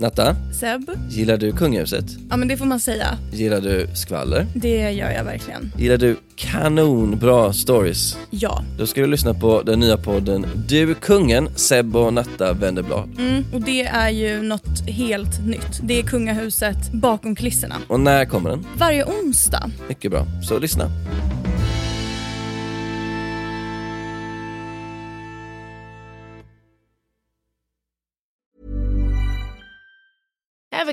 Natta? Seb? Gillar du kungahuset? Ja, men det får man säga. Gillar du skvaller? Det gör jag verkligen. Gillar du kanonbra stories? Ja. Då ska du lyssna på den nya podden Du kungen, Seb och Natta vänder blad. Och det är ju något helt nytt. Det är kungahuset bakom kulisserna. Och när kommer den? Varje onsdag. Mycket bra, så lyssna. Ever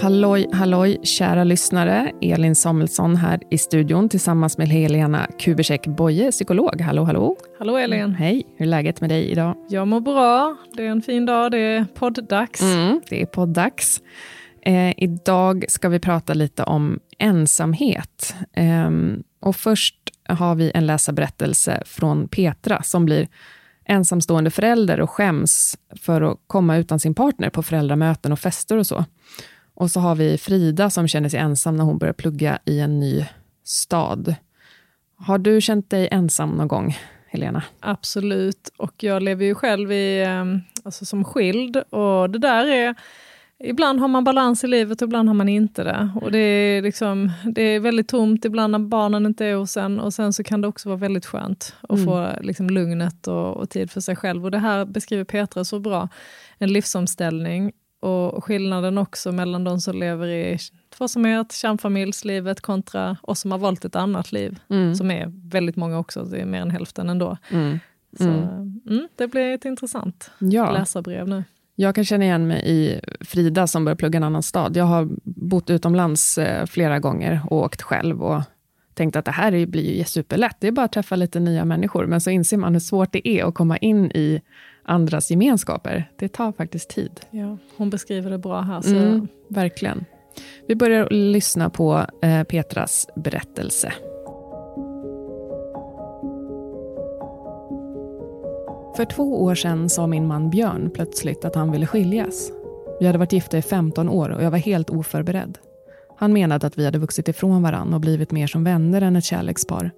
Halloj, halloj, kära lyssnare. Elin Samuelsson här i studion tillsammans med Helena Kubicek Boye, psykolog. Hallå, hallå. Hallå Elin. Hej, hur är läget med dig idag? Jag mår bra. Det är en fin dag, det är podd-dags. Det är podd-dags. Idag ska vi prata lite om ensamhet. Och först har vi en läsarberättelse från Petra som blir ensamstående förälder och skäms för att komma utan sin partner på föräldramöten och fester och så. Och så har vi Frida som känner sig ensam när hon börjar plugga i en ny stad. Har du känt dig ensam någon gång, Helena? Absolut, och jag lever ju själv som skild. Och det där är, ibland har man balans i livet och ibland har man inte det. Och det är väldigt tomt ibland när barnen inte är hos en. Och sen så kan det också vara väldigt skönt att få lugnet och tid för sig själv. Och det här beskriver Petra så bra, en livsomställning. Och skillnaden också mellan de som lever i tvåsamhet, kärnfamiljslivet kontra oss som har valt ett annat liv. Som är väldigt många också, det är mer än hälften ändå. Så, det blir ett intressant läsarbrev nu. Jag kan känna igen mig i Frida som börjar plugga i en annan stad. Jag har bott utomlands flera gånger och åkt själv och tänkt att det här blir ju superlätt. Det är bara att träffa lite nya människor. Men så inser man hur svårt det är att komma in i andras gemenskaper. Det tar faktiskt tid. Ja, hon beskriver det bra här. Så... verkligen. Vi börjar lyssna på Petras berättelse. För 2 år sedan sa min man Björn plötsligt att han ville skiljas. Vi hade varit gifta i 15 år och jag var helt oförberedd. Han menade att vi hade vuxit ifrån varann och blivit mer som vänner än ett kärlekspar.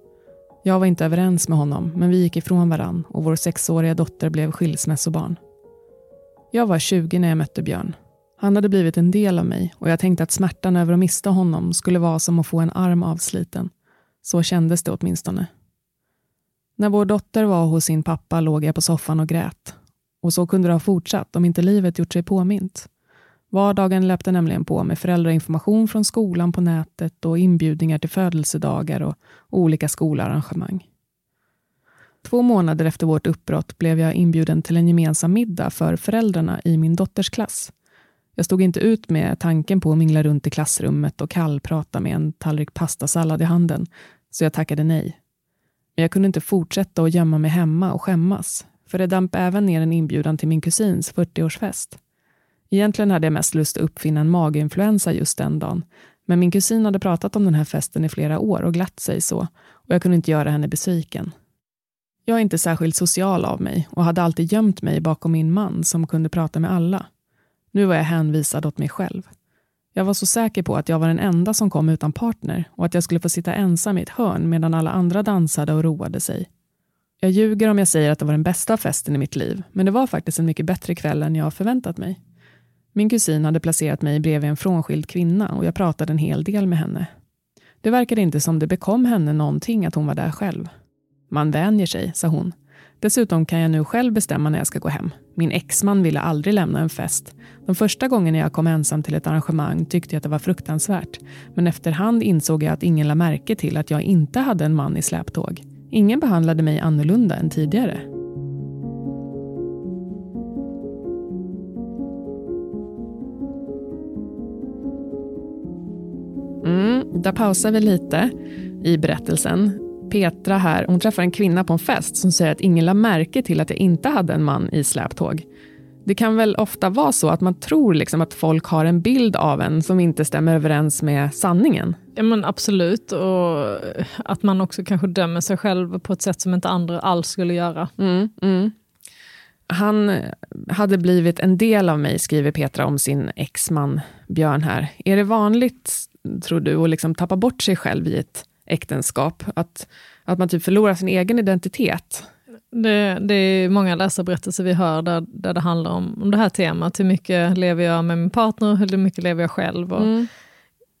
Jag var inte överens med honom, men vi gick ifrån varann och vår 6-åriga dotter blev skilsmässobarn. Jag var 20 när jag mötte Björn. Han hade blivit en del av mig och jag tänkte att smärtan över att mista honom skulle vara som att få en arm avsliten. Så kändes det åtminstone. När vår dotter var hos sin pappa låg jag på soffan och grät. Och så kunde det ha fortsatt om inte livet gjort sig påmint. Vardagen löpte nämligen på med föräldrainformation från skolan på nätet och inbjudningar till födelsedagar och olika skolarrangemang. 2 månader efter vårt uppbrott blev jag inbjuden till en gemensam middag för föräldrarna i min dotters klass. Jag stod inte ut med tanken på att mingla runt i klassrummet och kallprata med en tallrik pastasallad i handen, så jag tackade nej. Men jag kunde inte fortsätta att gömma mig hemma och skämmas, för det damp även ner en inbjudan till min kusins 40-årsfest. Egentligen hade jag mest lust att uppfinna en maginfluensa just den dagen. Men min kusin hade pratat om den här festen i flera år och glatt sig så. Och jag kunde inte göra henne besviken. Jag är inte särskilt social av mig och hade alltid gömt mig bakom min man som kunde prata med alla. Nu var jag hänvisad åt mig själv. Jag var så säker på att jag var den enda som kom utan partner och att jag skulle få sitta ensam i ett hörn medan alla andra dansade och roade sig. Jag ljuger om jag säger att det var den bästa festen i mitt liv, men det var faktiskt en mycket bättre kväll än jag förväntat mig. Min kusin hade placerat mig bredvid en frånskild kvinna och jag pratade en hel del med henne. Det verkade inte som det bekom henne någonting att hon var där själv. Man vänjer sig, sa hon. Dessutom kan jag nu själv bestämma när jag ska gå hem. Min exman ville aldrig lämna en fest. De första gången jag kom ensam till ett arrangemang tyckte jag att det var fruktansvärt. Men efterhand insåg jag att ingen la märke till att jag inte hade en man i släptåg. Ingen behandlade mig annorlunda än tidigare. Där pausar vi lite i berättelsen Petra här, hon träffar en kvinna på en fest som säger att ingen la märke till att jag inte hade en man i släptåg. Det kan väl ofta vara så att man tror liksom att folk har en bild av en som inte stämmer överens med sanningen. Ja, men absolut, och att man också kanske dömer sig själv på ett sätt som inte andra alls skulle göra. Han hade blivit en del av mig, skriver Petra om sin exman Björn här. Är det vanligt, tror du, att liksom tappa bort sig själv i ett äktenskap? Att man typ förlorar sin egen identitet? Det är många läsarberättelser vi hör där det handlar om det här temat. Hur mycket lever jag med min partner? Hur mycket lever jag själv? Och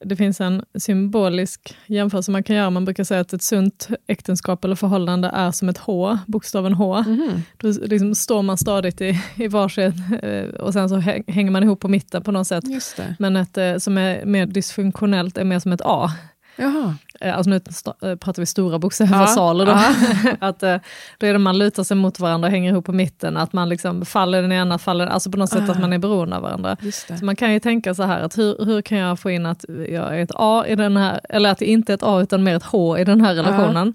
det finns en symbolisk jämförelse man kan göra. Man brukar säga att ett sunt äktenskap eller förhållande är som ett H, bokstaven H. Då liksom står man stadigt i varsitt och sen så hänger man ihop på mitten på något sätt. Men ett som är mer dysfunktionellt är mer som ett A. Jaha. Alltså nu pratar vi stora bokstäversaler då. Att då är det man lutar sig mot varandra och hänger ihop på mitten, att man liksom faller den ena, faller, alltså på något sätt att man är beroende av varandra. Så man kan ju tänka så här, att hur kan jag få in att jag är ett A i den här, eller att det inte är ett A utan mer ett H i den här relationen.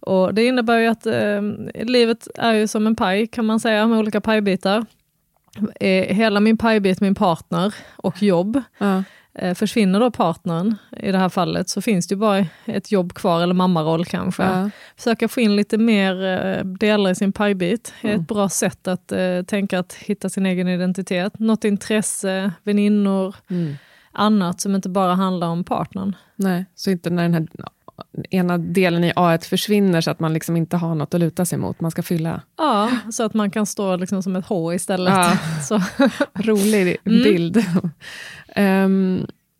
Och det innebär ju att livet är ju som en paj, kan man säga, med olika pajbitar. Hela min pajbit, min partner och jobb. Försvinner då partnern i det här fallet, så finns det ju bara ett jobb kvar, eller mammaroll kanske. Försöka få in lite mer delar i sin pajbit är ett bra sätt att tänka, att hitta sin egen identitet. Något intresse, väninnor, annat som inte bara handlar om partnern. Nej, så inte när den här ena delen i A1 försvinner så att man liksom inte har något att luta sig mot. Man ska fylla. Ja, så att man kan stå liksom som ett H istället. Så. Rolig bild.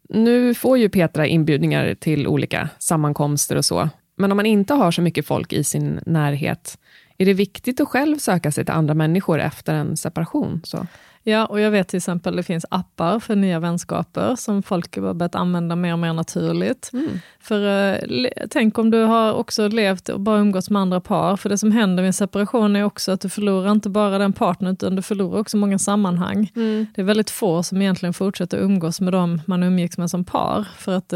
Nu får ju Petra inbjudningar till olika sammankomster och så. Men om man inte har så mycket folk i sin närhet, är det viktigt att själv söka sig till andra människor efter en separation? Så. Ja, och jag vet till exempel att det finns appar för nya vänskaper som folk har börjat använda mer och mer naturligt. För tänk om du har också levt och bara umgåtts med andra par. För det som händer vid en separation är också att du förlorar inte bara den partnern, utan du förlorar också många sammanhang. Det är väldigt få som egentligen fortsätter umgås med dem man umgicks med som par. För att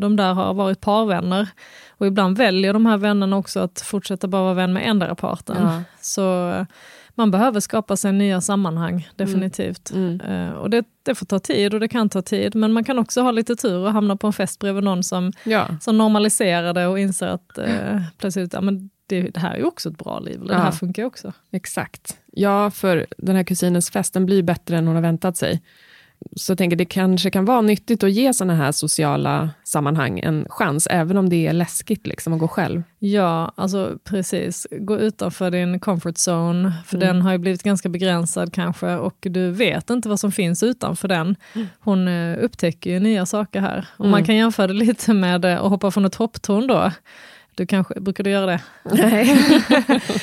de där har varit parvänner. Och ibland väljer de här vännerna också att fortsätta bara vara vän med ändra parten. Så man behöver skapa sig nya sammanhang, definitivt. Och det får ta tid, och det kan ta tid. Men man kan också ha lite tur och hamna på en fest bredvid någon som normaliserar det och inser att plötsligt, ja, men det här är ju också ett bra liv. Eller det här funkar ju också. Exakt. Ja, för den här kusinens festen blir bättre än hon har väntat sig. Så jag tänker, det kanske kan vara nyttigt att ge såna här sociala sammanhang en chans, även om det är läskigt liksom att gå själv. Ja, alltså precis. Gå utanför din comfort zone, för den har ju blivit ganska begränsad kanske, och du vet inte vad som finns utanför den. Hon upptäcker ju nya saker här. Och man kan jämföra det lite med att hoppa från ett hopptorn då. Brukar du göra det? Nej.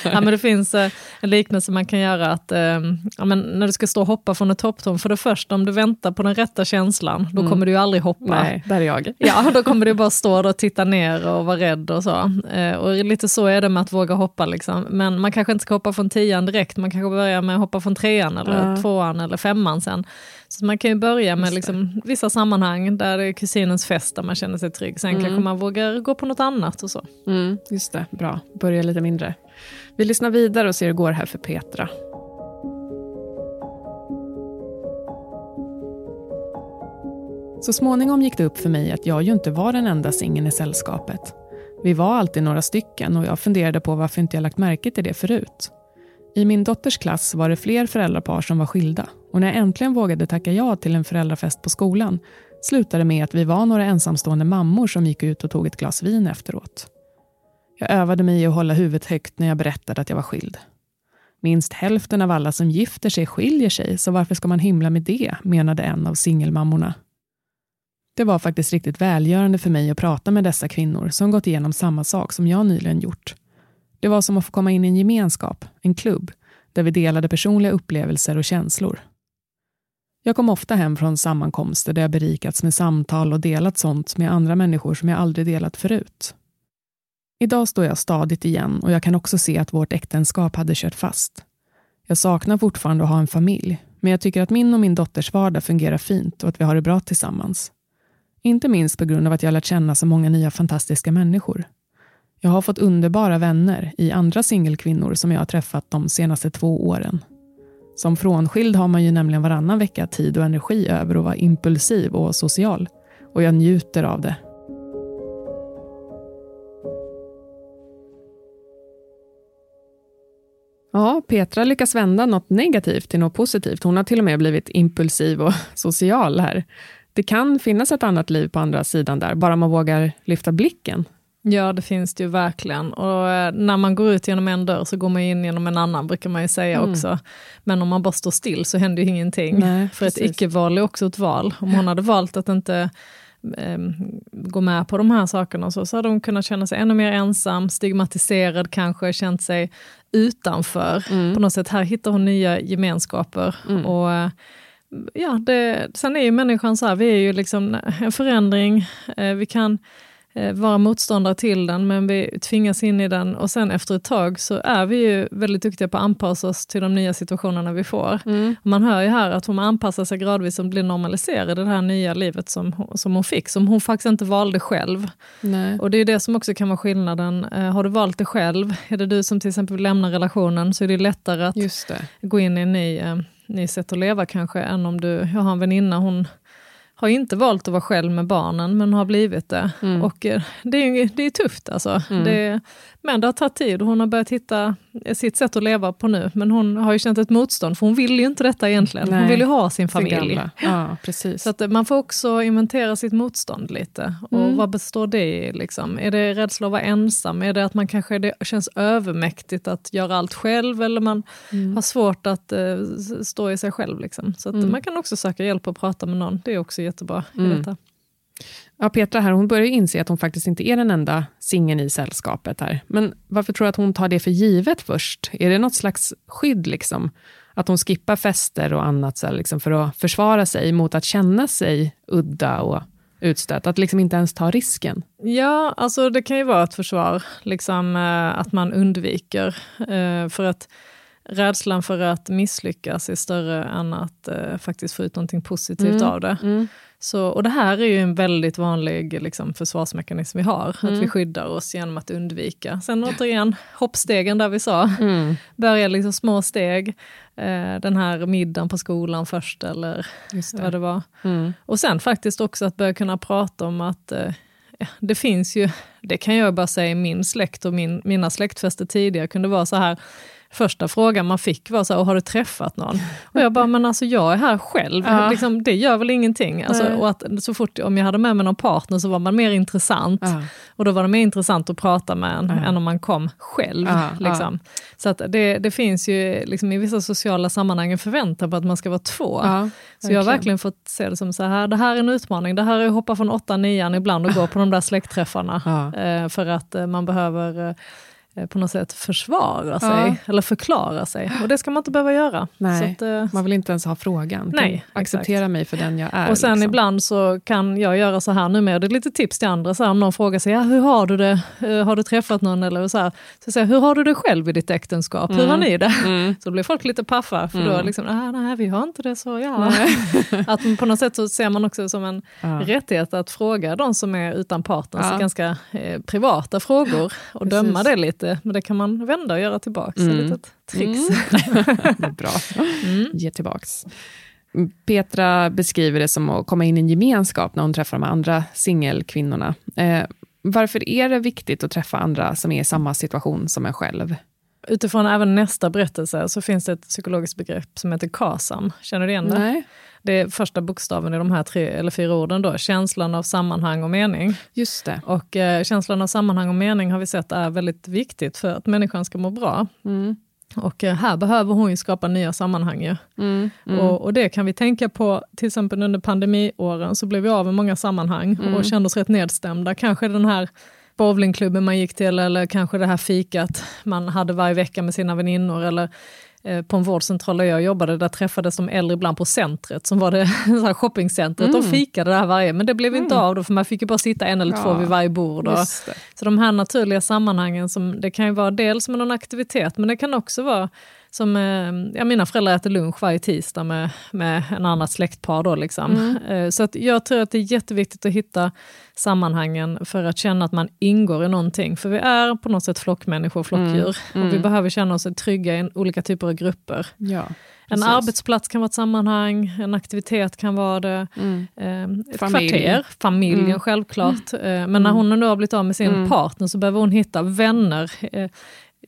Ja, men det finns en liknelse man kan göra, att när du ska stå och hoppa från ett hopptorn, för det första, om du väntar på den rätta känslan, då kommer du ju aldrig hoppa. Nej, där är jag. Ja, då kommer du bara stå där och titta ner och vara rädd och så. Och lite så är det med att våga hoppa liksom. Men man kanske inte ska hoppa från 10:an direkt, man kanske börjar med att hoppa från 3:an eller 2:an eller 5:an sen. Så man kan ju börja med liksom vissa sammanhang där det är kusinens fest, där man känner sig trygg. Sen kanske man vågar gå på något annat och så. Just det, bra. Börja lite mindre. Vi lyssnar vidare och ser hur det går här för Petra. Så småningom gick det upp för mig att jag ju inte var den enda singeln i sällskapet. Vi var alltid några stycken, och jag funderade på varför inte jag lagt märke till det förut. I min dotters klass var det fler föräldrapar som var skilda, och när jag äntligen vågade tacka ja till en föräldrafest på skolan slutade med att vi var några ensamstående mammor som gick ut och tog ett glas vin efteråt. Jag övade mig att hålla huvudet högt när jag berättade att jag var skild. Minst hälften av alla som gifter sig skiljer sig, så varför ska man himla med det, menade en av singelmammorna. Det var faktiskt riktigt välgörande för mig att prata med dessa kvinnor som gått igenom samma sak som jag nyligen gjort. Det var som att få komma in i en gemenskap, en klubb, där vi delade personliga upplevelser och känslor. Jag kom ofta hem från sammankomster där jag berikats med samtal och delat sånt med andra människor som jag aldrig delat förut. Idag står jag stadigt igen, och jag kan också se att vårt äktenskap hade kört fast. Jag saknar fortfarande att ha en familj, men jag tycker att min och min dotters vardag fungerar fint och att vi har det bra tillsammans. Inte minst på grund av att jag lärt känna så många nya fantastiska människor. Jag har fått underbara vänner i andra singelkvinnor som jag har träffat de senaste 2 åren. Som frånskild har man ju nämligen varannan vecka tid och energi över att vara impulsiv och social. Och jag njuter av det. Ja, Petra lyckas vända något negativt till något positivt. Hon har till och med blivit impulsiv och social här. Det kan finnas ett annat liv på andra sidan där, bara man vågar lyfta blicken. Ja, det finns det ju verkligen. Och när man går ut genom en dörr så går man in genom en annan, brukar man ju säga också. Men om man bara står still så händer ju ingenting. Nej, för precis. Ett icke-val är också ett val. Om hon hade valt att inte gå med på de här sakerna så hade hon kunnat känna sig ännu mer ensam, stigmatiserad kanske, känt sig utanför. På något sätt här hittar hon nya gemenskaper. Och ja, sen är ju människan så här, vi är ju liksom en förändring, vi kan vara motståndare till den, men vi tvingas in i den, och sen efter ett tag så är vi ju väldigt duktiga på att anpassa oss till de nya situationerna vi får. Man hör ju här att hon anpassar sig gradvis och blir normaliserad i det här nya livet som hon fick, som hon faktiskt inte valde själv. Nej. Och det är ju det som också kan vara skillnaden. Har du valt det själv, är det du som till exempel lämnar relationen, så är det lättare att gå in i en ny sätt att leva kanske, än om jag har en väninna, hon har inte valt att vara själv med barnen, men har blivit det. Och det är tufft alltså. Men det har tagit tid, och hon har börjat hitta sitt sätt att leva på nu. Men hon har ju känt ett motstånd, för hon vill ju inte detta egentligen. Nej. Hon vill ju ha sin familj. Ja, precis. Så att man får också inventera sitt motstånd lite. Och vad består det i? Liksom? Är det rädsla att vara ensam? Är det att man kanske känns övermäktigt att göra allt själv? Eller man har svårt att stå i sig själv. Liksom. Så att man kan också söka hjälp och prata med någon. Det är också jättebra i detta. Ja, Petra här, hon börjar inse att hon faktiskt inte är den enda singeln i sällskapet här. Men varför tror du att hon tar det för givet först? Är det något slags skydd liksom? Att hon skippar fester och annat så här, liksom, för att försvara sig mot att känna sig udda och utstött, att liksom inte ens ta risken. Ja, alltså det kan ju vara ett försvar liksom, att man undviker, för att rädslan för att misslyckas är större än att faktiskt få ut någonting positivt av det. Så, och det här är ju en väldigt vanlig liksom, försvarsmekanism vi har. Att vi skyddar oss genom att undvika. Sen återigen, hoppstegen där vi sa. Börja liksom små steg. Den här middagen på skolan först, eller vad det var. Och sen faktiskt också att börja kunna prata om att det finns ju, det kan jag bara säga, min släkt och mina släktfester tidigare kunde vara så här. Första frågan man fick var så här, har du träffat någon? Och jag bara, men alltså jag är här själv. Ja. Liksom, det gör väl ingenting. Alltså, och att så fort, om jag hade med mig någon partner så var man mer intressant. Ja. Och då var det mer intressant att prata med än om man kom själv. Ja. Liksom. Ja. Så att det finns ju liksom, i vissa sociala sammanhang en förväntan på att man ska vara 2. Ja. Så jag har verkligen fått se det som så här, det här är en utmaning. Det här är att hoppa från 8-9 ibland och gå på de där släktträffarna. Ja. För att man behöver på något sätt försvara sig eller förklara sig. Och det ska man inte behöva göra. Nej, så att, man vill inte ens ha frågan. Nej, acceptera mig för den jag är. Och sen liksom. Ibland så kan jag göra så här nu med. Det är lite tips till andra. Så här, om någon frågar sig, hur har du det? Har du träffat någon? Eller så här, så säger jag, hur har du det själv i ditt äktenskap? Hur har ni det? Så blir folk lite paffa. För då liksom, nej vi har inte det så. Ja. Att på något sätt så ser man också som en rättighet att fråga de som är utan partner. Ja. Så ganska privata frågor. Och döma det lite. Men det kan man vända och göra tillbaks. Ett litet tricks. Det är bra. Ge tillbaks. Petra beskriver det som att komma in i en gemenskap när hon träffar de andra singelkvinnorna. Varför är det viktigt att träffa andra som är i samma situation som en själv? Utifrån även nästa berättelse så finns det ett psykologiskt begrepp som heter KASAM. Känner du igen det? Nej. Det är första bokstaven i de här 3 eller 4 orden då. Känslan av sammanhang och mening. Just det. Och känslan av sammanhang och mening har vi sett är väldigt viktigt för att människan ska må bra. Och här behöver hon ju skapa nya sammanhang ju. Och det kan vi tänka på, till exempel under pandemiåren så blev vi av med många sammanhang och kände oss rätt nedstämda. Kanske den här bowlingklubben man gick till, eller kanske det här fikat man hade varje vecka med sina väninnor, eller på en vårdcentral där jag jobbade, där träffades de äldre ibland på centret som var det här shoppingcentret och fikade där varje, men det blev inte av då, för man fick ju bara sitta en eller två vid varje bord. Så de här naturliga sammanhangen, som det kan ju vara dels med någon aktivitet, men det kan också vara som, ja, mina föräldrar äter lunch varje tisdag med en annat släktpar då liksom. Så att jag tror att det är jätteviktigt att hitta sammanhangen för att känna att man ingår i någonting, för vi är på något sätt flockmänniskor och flockdjur och vi behöver känna oss trygga i olika typer av grupper. Ja, en arbetsplats kan vara ett sammanhang, en aktivitet kan vara det, ett kvarter, familjen självklart, men när hon nu har blivit av med sin partner så behöver hon hitta vänner.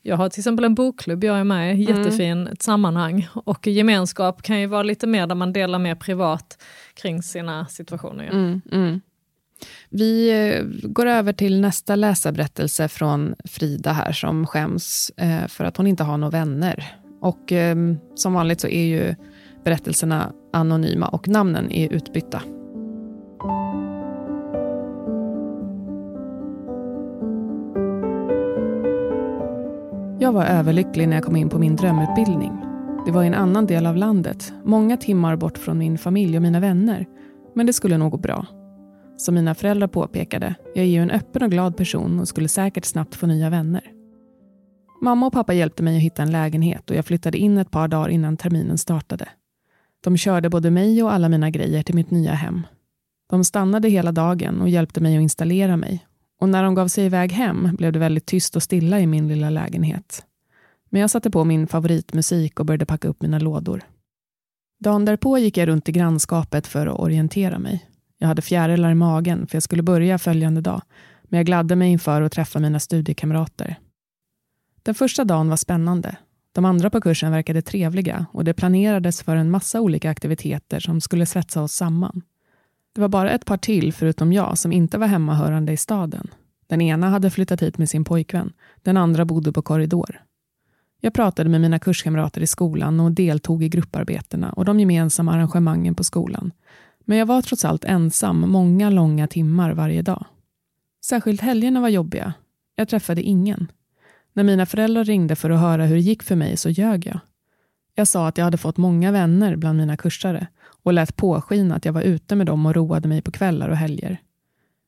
Jag har till exempel en bokklubb jag är med i, jättefin ett sammanhang. Och gemenskap kan ju vara lite mer där man delar mer privat kring sina situationer. Vi går över till nästa läsarberättelse från Frida här, som skäms för att hon inte har några vänner. Och som vanligt så är ju berättelserna anonyma och namnen är utbytta. Jag var överlycklig när jag kom in på min drömutbildning. Det var i en annan del av landet, många timmar bort från min familj och mina vänner. Men det skulle nog gå bra. Som mina föräldrar påpekade, jag är ju en öppen och glad person och skulle säkert snabbt få nya vänner. Mamma och pappa hjälpte mig att hitta en lägenhet och jag flyttade in ett par dagar innan terminen startade. De körde både mig och alla mina grejer till mitt nya hem. De stannade hela dagen och hjälpte mig att installera mig. Och när de gav sig iväg hem blev det väldigt tyst och stilla i min lilla lägenhet. Men jag satte på min favoritmusik och började packa upp mina lådor. Dagen därpå gick jag runt i grannskapet för att orientera mig. Jag hade fjärilar i magen för jag skulle börja följande dag. Men jag gladde mig inför att träffa mina studiekamrater. Den första dagen var spännande. De andra på kursen verkade trevliga och det planerades för en massa olika aktiviteter som skulle svetsa oss samman. Det var bara ett par till förutom jag som inte var hemmahörande i staden. Den ena hade flyttat hit med sin pojkvän, den andra bodde på korridor. Jag pratade med mina kurskamrater i skolan och deltog i grupparbetena och de gemensamma arrangemangen på skolan. Men jag var trots allt ensam många långa timmar varje dag. Särskilt helgerna var jobbiga. Jag träffade ingen. När mina föräldrar ringde för att höra hur det gick för mig så ljög jag. Jag sa att jag hade fått många vänner bland mina kursare och lät påskina att jag var ute med dem och roade mig på kvällar och helger.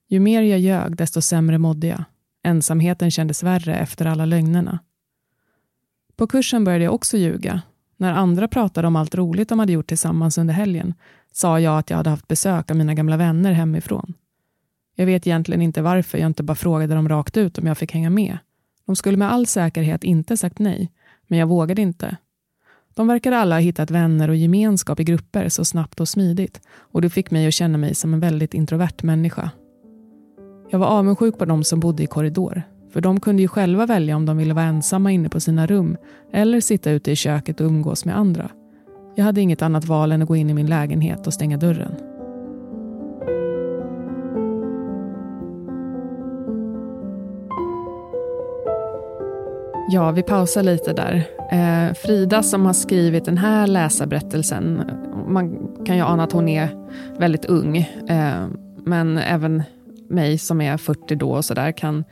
Ju mer jag ljög desto sämre mådde jag. Ensamheten kändes värre efter alla lögnerna. På kursen började jag också ljuga. När andra pratade om allt roligt de hade gjort tillsammans under helgen sa jag att jag hade haft besök av mina gamla vänner hemifrån. Jag vet egentligen inte varför jag inte bara frågade dem rakt ut om jag fick hänga med. De skulle med all säkerhet inte sagt nej, men jag vågade inte. De verkade alla ha hittat vänner och gemenskap i grupper så snabbt och smidigt, och det fick mig att känna mig som en väldigt introvert människa. Jag var avundsjuk på de som bodde i korridor, för de kunde ju själva välja om de ville vara ensamma inne på sina rum eller sitta ute i köket och umgås med andra. Jag hade inget annat val än att gå in i min lägenhet och stänga dörren. Ja, vi pausar lite där. Frida som har skrivit den här läsarberättelsen, man kan ju ana att hon är väldigt ung, men även mig som är 40 då och så där kan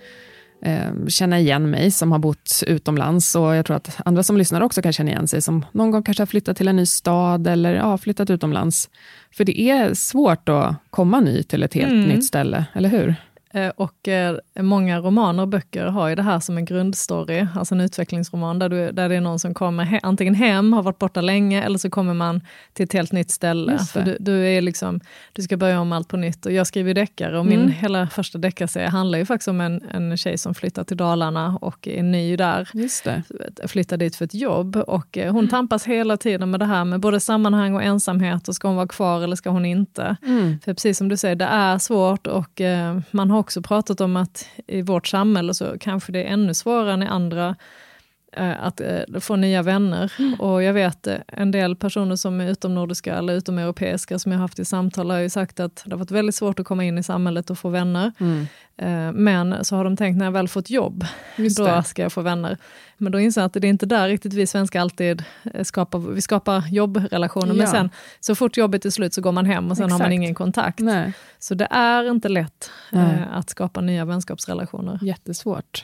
känna igen mig som har bott utomlands, och jag tror att andra som lyssnar också kan känna igen sig som någon gång kanske har flyttat till en ny stad eller flyttat utomlands. För det är svårt att komma ny till ett helt nytt ställe, eller hur? Och många romaner och böcker har ju det här som en grundstory, alltså en utvecklingsroman där det är någon som kommer antingen hem, har varit borta länge, eller så kommer man till ett helt nytt ställe. För du är liksom, du ska börja om allt på nytt. Och jag skriver ju deckare och min hela första deckarserie handlar ju faktiskt om en tjej som flyttar till Dalarna och är ny där. Just det. Flyttar dit för ett jobb och hon tampas hela tiden med det här med både sammanhang och ensamhet, och ska hon vara kvar eller ska hon inte? För precis som du säger, det är svårt, och man har också pratat om att i vårt samhälle så kanske det är ännu svårare än i andra att få nya vänner. Och jag vet en del personer som är utomnordiska eller utomeuropeiska som jag haft i samtal har ju sagt att det har varit väldigt svårt att komma in i samhället och få vänner. Men så har de tänkt, när jag väl fått jobb, då ska jag få vänner. Men då inser jag att det är inte där riktigt vi svenskar alltid skapar jobbrelationer. Ja. Men sen, så fort jobbet är slut så går man hem och sen har man ingen kontakt. Nej. Så det är inte lätt att skapa nya vänskapsrelationer. Jättesvårt.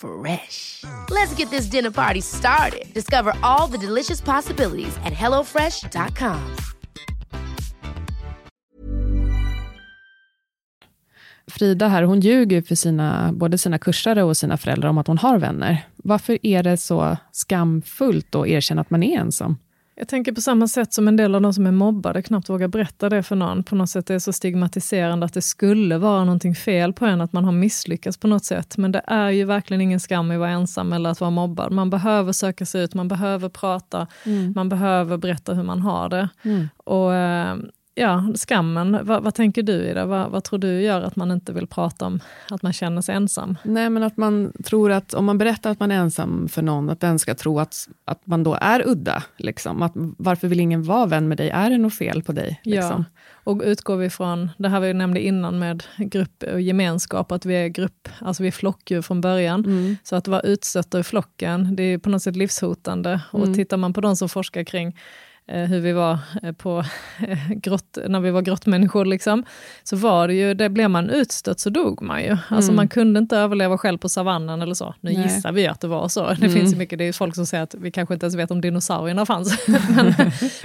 Fresh. Let's get this dinner party started. Discover all the delicious possibilities at HelloFresh.com. Frida här, hon ljuger för både sina kursare och sina föräldrar om att hon har vänner. Varför är det så skamfullt att erkänna att man är ensam? Jag tänker på samma sätt som en del av de som är mobbade knappt vågar berätta det för någon. På något sätt är det så stigmatiserande att det skulle vara någonting fel på en, att man har misslyckats på något sätt. Men det är ju verkligen ingen skam att vara ensam eller att vara mobbad. Man behöver söka sig ut, man behöver prata, man behöver berätta hur man har det. Mm. Och ja, skammen. Vad tänker du i det? Vad tror du gör att man inte vill prata om att man känner sig ensam? Nej, men att man tror att om man berättar att man är ensam för någon, att den ska tro att man då är udda. Liksom. Att, varför vill ingen vara vän med dig? Är det något fel på dig? Liksom? Ja, och utgår vi från, det här vi nämnde innan med grupp och gemenskap, att vi är grupp, alltså vi är flockdjur från början. Mm. Så att vara utstötta ur flocken, det är på något sätt livshotande. Och tittar man på de som forskar kring hur vi var på grott, när vi var grottmänniskor liksom, så var det ju, det blev man utstött så dog man ju. Alltså man kunde inte överleva själv på savannen eller så. Nu gissar vi att det var så. Det finns ju mycket, det är folk som säger att vi kanske inte ens vet om dinosaurierna fanns.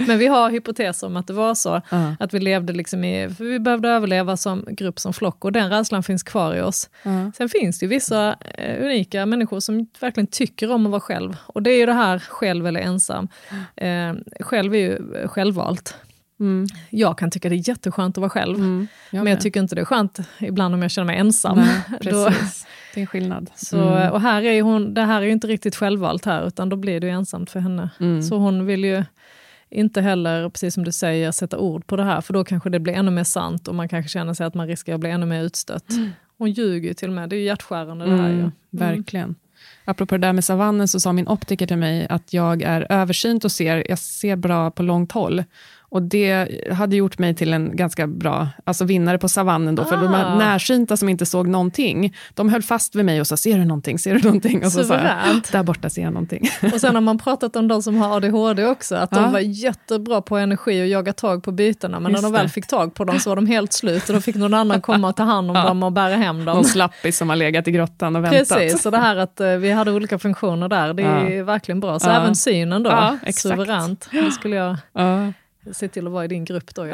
men vi har hypoteser om att det var så. Att vi levde liksom för vi behövde överleva som grupp, som flock, och den rädslan finns kvar i oss. Sen finns det ju vissa unika människor som verkligen tycker om att vara själv. Och det är ju det här själv eller ensam. Själv är ju självvalt. Jag kan tycka det är jätteskönt att vara själv. Men jag tycker inte det är skönt ibland om jag känner mig ensam. Nej, precis. Det är en skillnad. Så, och här är hon, det här är ju inte riktigt självvalt här, utan då blir det ju ensamt för henne. Så hon vill ju inte heller, precis som du säger, sätta ord på det här, för då kanske det blir ännu mer sant och man kanske känner sig att man riskerar att bli ännu mer utstött. Hon ljuger ju till och med. Det är ju hjärtskärande det här. Verkligen. Apropå det där med savannen så sa min optiker till mig att jag är översynt och jag ser bra på långt håll. Och det hade gjort mig till en ganska bra vinnare på savannen då. För de här närsynta som inte såg någonting, de höll fast vid mig och sa, ser du någonting? Och så sa jag, där borta ser jag någonting. Och sen har man pratat om de som har ADHD också, att de var jättebra på energi och jaga tag på bytena. Men när de väl fick tag på dem så var de helt slut, och då fick någon annan komma och ta hand om dem och bära hem dem. Någon slappis som har legat i grottan och väntat. Precis, så det här att vi hade olika funktioner där, det är verkligen bra. Så även synen då, suveränt. Det skulle jag... Se till att vara i din grupp då.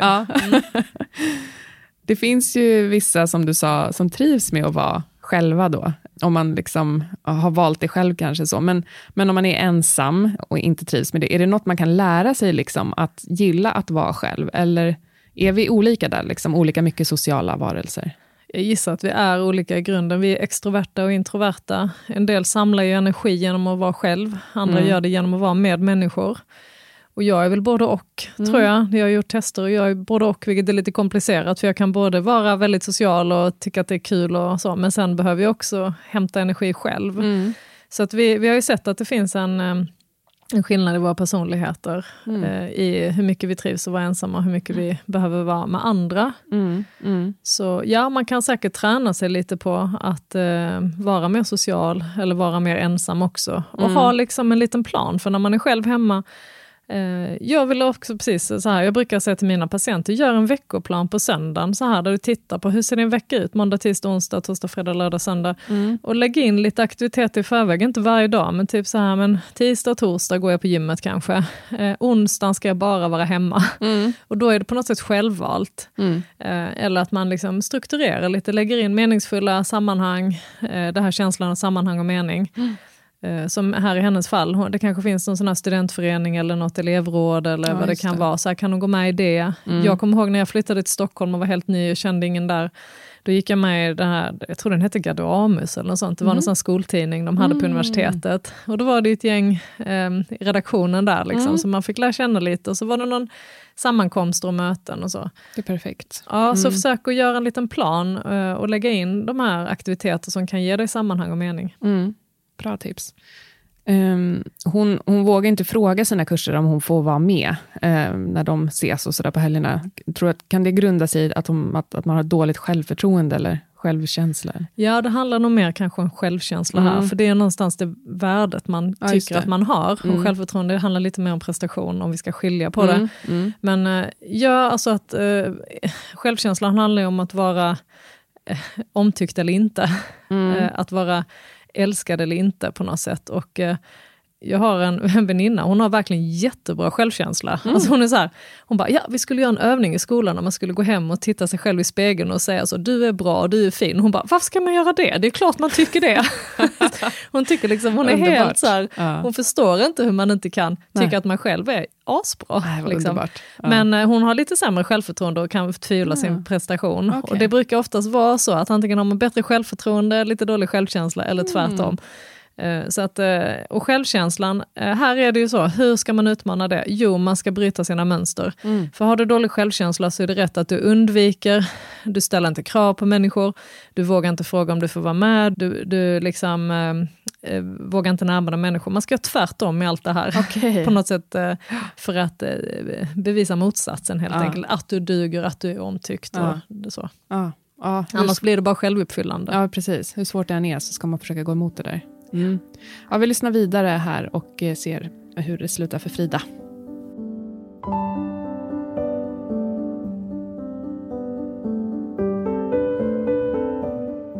Det finns ju vissa, som du sa, som trivs med att vara själva då. Om man liksom har valt det själv kanske så. Men om man är ensam och inte trivs med det. Är det något man kan lära sig liksom, att gilla att vara själv? Eller är vi olika där? Liksom, olika mycket sociala varelser? Jag gissar att vi är olika i grunden. Vi är extroverta och introverta. En del samlar ju energi genom att vara själv. Andra gör det genom att vara med människor. Och jag är väl både och, tror jag. Jag har gjort tester och jag är både och, vilket är lite komplicerat. För jag kan både vara väldigt social och tycka att det är kul och så. Men sen behöver jag också hämta energi själv. Så att vi har ju sett att det finns en skillnad i våra personligheter. I hur mycket vi trivs att vara ensamma och hur mycket vi behöver vara med andra. Så ja, man kan säkert träna sig lite på att vara mer social eller vara mer ensam också. Och ha liksom en liten plan, för när man är själv hemma... Jag vill också precis så här, jag brukar säga till mina patienter, gör en veckoplan på söndagen så här, där du tittar på hur ser din vecka ut, måndag, tisdag, onsdag, torsdag, fredag, lördag, söndag, och lägg in lite aktivitet i förväg, inte varje dag, men typ så här, men tisdag, torsdag går jag på gymmet kanske, onsdagen ska jag bara vara hemma, och då är det på något sätt självvalt, eller att man liksom strukturerar lite, lägger in meningsfulla sammanhang, det här känslan av sammanhang och mening. Som här i hennes fall, det kanske finns någon sån här studentförening eller något elevråd eller vad det kan vara. Så här kan de gå med i det. Mm. Jag kommer ihåg när jag flyttade till Stockholm och var helt ny och kände ingen där. Då gick jag med i den här, jag tror den hette Gaudeamus eller något sånt. Det var en sån skoltidning de hade på universitetet. Och då var det ett gäng i redaktionen där liksom. Så man fick lära känna lite. Och så var det någon sammankomster och möten och så. Det är perfekt. Ja, så försök att göra en liten plan och lägga in de här aktiviteter som kan ge dig sammanhang och mening. Mm. Bra tips. Hon vågar inte fråga sina kurser om hon får vara med när de ses och sådär på helgerna. Tror att, kan det grunda sig i att man har dåligt självförtroende eller självkänsla? Ja, det handlar nog mer kanske om självkänsla här. För det är någonstans det värdet man tycker att man har. Och självförtroende handlar lite mer om prestation, om vi ska skilja på det. Mm. Men ja, alltså att självkänslan handlar om att vara omtyckt eller inte. Att vara älskad eller inte på något sätt. Och jag har en väninna, hon har verkligen jättebra självkänsla. Alltså hon är så här, hon bara, ja vi skulle göra en övning i skolan och man skulle gå hem och titta sig själv i spegeln och säga så, du är bra, du är fin. Hon bara, varför ska man göra det? Det är klart man tycker det. Hon tycker liksom, hon är helt så här, hon förstår inte hur man inte kan tycka att man själv är asbra. Nej, liksom. Men hon har lite sämre självförtroende och kan tvivla sin prestation. Okay. Och det brukar oftast vara så att antingen har man bättre självförtroende, lite dålig självkänsla eller tvärtom. Så att, och självkänslan, här är det ju så, hur ska man utmana det? Jo, man ska bryta sina mönster. För har du dålig självkänsla så är det rätt att du undviker, du ställer inte krav på människor, du vågar inte fråga om du får vara med, du liksom vågar inte närma dig människor. Man ska göra tvärtom i allt det här på något sätt för att bevisa motsatsen helt enkelt. Att du duger, att du är omtyckt och så. Annars blir det bara självuppfyllande. Ja, precis. Hur svårt det än är så ska man försöka gå emot det där. Mm. Ja, vi lyssnar vidare här och ser hur det slutar för Frida.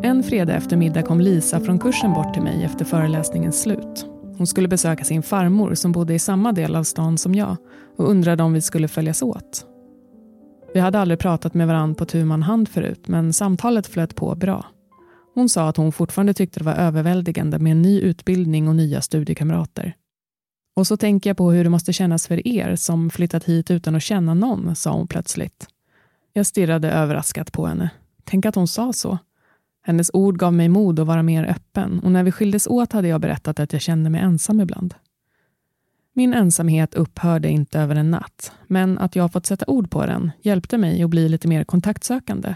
En fredag eftermiddag kom Lisa från kursen bort till mig efter föreläsningens slut. Hon skulle besöka sin farmor som bodde i samma del av stan som jag och undrade om vi skulle följas åt. Vi hade aldrig pratat med varandra på tu man hand förut, men samtalet flöt på bra. Hon sa att hon fortfarande tyckte det var överväldigande med en ny utbildning och nya studiekamrater. Och så tänker jag på hur det måste kännas för er som flyttat hit utan att känna någon, sa hon plötsligt. Jag stirrade överraskat på henne. Tänk att hon sa så. Hennes ord gav mig mod att vara mer öppen och när vi skildes åt hade jag berättat att jag kände mig ensam ibland. Min ensamhet upphörde inte över en natt, men att jag fått sätta ord på den hjälpte mig att bli lite mer kontaktsökande.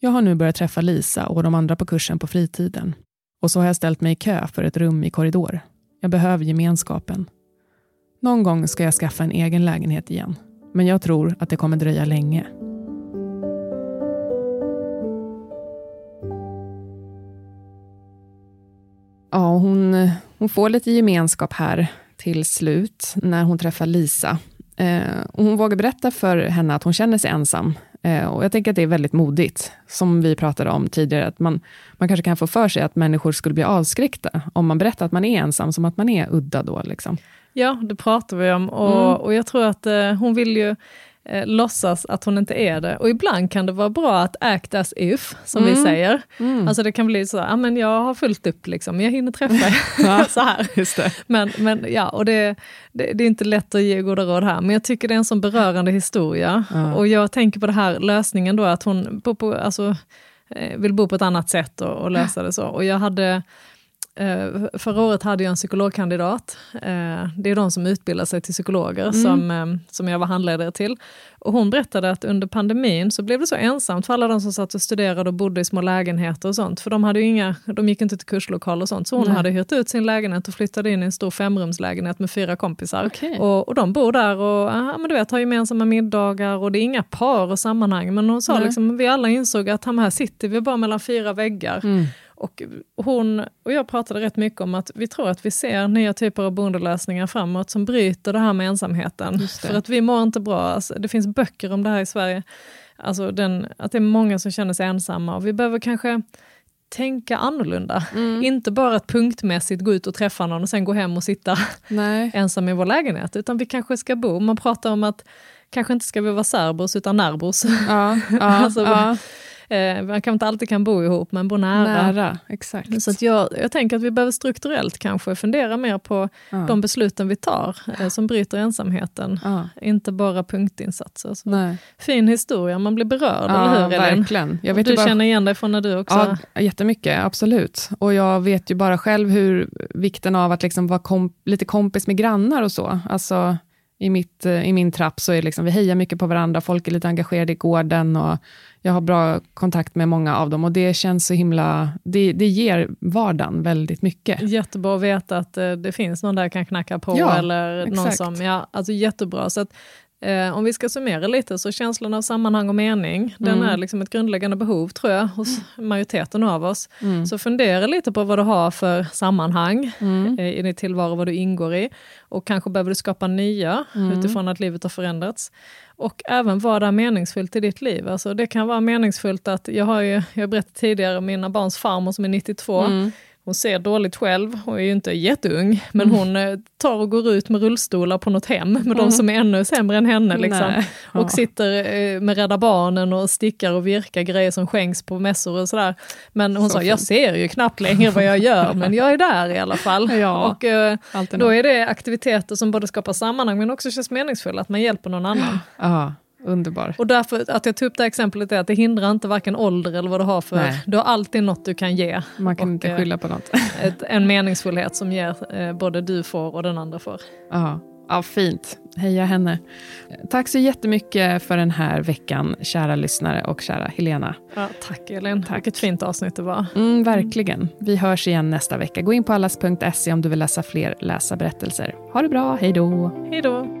Jag har nu börjat träffa Lisa och de andra på kursen på fritiden. Och så har jag ställt mig i kö för ett rum i korridor. Jag behöver gemenskapen. Någon gång ska jag skaffa en egen lägenhet igen. Men jag tror att det kommer dröja länge. Ja, hon får lite gemenskap här till slut när hon träffar Lisa. Och hon vågar berätta för henne att hon känner sig ensam. Och jag tänker att det är väldigt modigt, som vi pratade om tidigare, att man kanske kan få för sig att människor skulle bli avskräckta om man berättar att man är ensam, som att man är udda då liksom. Ja, det pratar vi om och jag tror att hon vill ju låtsas att hon inte är det. Och ibland kan det vara bra att act as if, som vi säger. Alltså det kan bli så här, men jag har fullt upp liksom, jag hinner träffa så här. Just det. Men ja, och det är inte lätt att ge goda råd här. Men jag tycker det är en sån berörande historia. Och jag tänker på det här lösningen då, att hon vill bo på ett annat sätt och lösa det så. Och jag hade... förra året hade jag en psykologkandidat. Det är de som utbildar sig till psykologer som jag var handledare till. Och hon berättade att under pandemin så blev det så ensamt för alla de som satt och studerade och bodde i små lägenheter och sånt. För de gick inte till kurslokaler och sånt. Så hon hade hyrt ut sin lägenhet och flyttade in i en stor 5-rumslägenhet med 4 kompisar. Okay. Och de bor där och men du vet, har gemensamma middagar och det är inga par och sammanhang. Men hon sa liksom, vi alla insåg att här sitter vi bara mellan 4 väggar. Och jag pratade rätt mycket om att vi tror att vi ser nya typer av boendelösningar framåt som bryter det här med ensamheten. För att vi mår inte bra. Alltså, det finns böcker om det här i Sverige. Alltså att det är många som känner sig ensamma. Och vi behöver kanske tänka annorlunda. Inte bara att punktmässigt gå ut och träffa någon och sen gå hem och sitta ensam i vår lägenhet. Utan vi kanske ska bo. Man pratar om att kanske inte ska vi vara särbos utan närbos. Man kanske inte alltid kan bo ihop, men bo nära. Exakt. Så att jag tänker att vi behöver strukturellt kanske fundera mer på de besluten vi tar som bryter ensamheten. Inte bara punktinsatser. Nej. Fin historia, man blir berörd, eller hur, Elin? Verkligen. Jag vet du bara... känner igen dig från när du också... Ja, jättemycket, absolut. Och jag vet ju bara själv hur vikten av att liksom vara lite kompis med grannar och så. Alltså... I min trapp så är liksom, vi hejar mycket på varandra, folk är lite engagerade i gården och jag har bra kontakt med många av dem och det känns så himla, det ger vardagen väldigt mycket. Jättebra att veta att det finns någon där kan knacka på eller exakt. Någon som, alltså jättebra. Så att, om vi ska summera lite så känslan av sammanhang och mening, den är liksom ett grundläggande behov tror jag hos majoriteten av oss. Mm. Så fundera lite på vad du har för sammanhang i din tillvaro, vad du ingår i. Och kanske behöver du skapa nya utifrån att livet har förändrats. Och även vad det är meningsfullt i ditt liv. Alltså det kan vara meningsfullt att, jag berättade tidigare om mina barns farmor som är 92. Hon ser dåligt själv, hon är ju inte jätteung, men hon tar och går ut med rullstolar på något hem med de som är ännu sämre än henne. Liksom. Och sitter med Rädda Barnen och stickar och virkar grejer som skänks på mässor och sådär. Men hon sa, jag ser ju knappt längre vad jag gör, men jag är där i alla fall. Ja, och då är det aktiviteter som både skapar sammanhang men också känns meningsfulla, att man hjälper någon annan. Ja. Underbar. Och därför att jag tog upp det här exemplet är att det hindrar inte varken ålder eller vad du har för... Nej. Du har alltid något du kan ge. Man kan inte skylla på något. En meningsfullhet som ger både du får och den andra får. Ja, fint. Heja henne. Tack så jättemycket för den här veckan, kära lyssnare och kära Helena. Ja, tack Elin. Tack. Vilket fint avsnitt det var. Verkligen. Vi hörs igen nästa vecka. Gå in på allas.se om du vill läsa fler läsarberättelser. Ha det bra. Hej då. Hej då.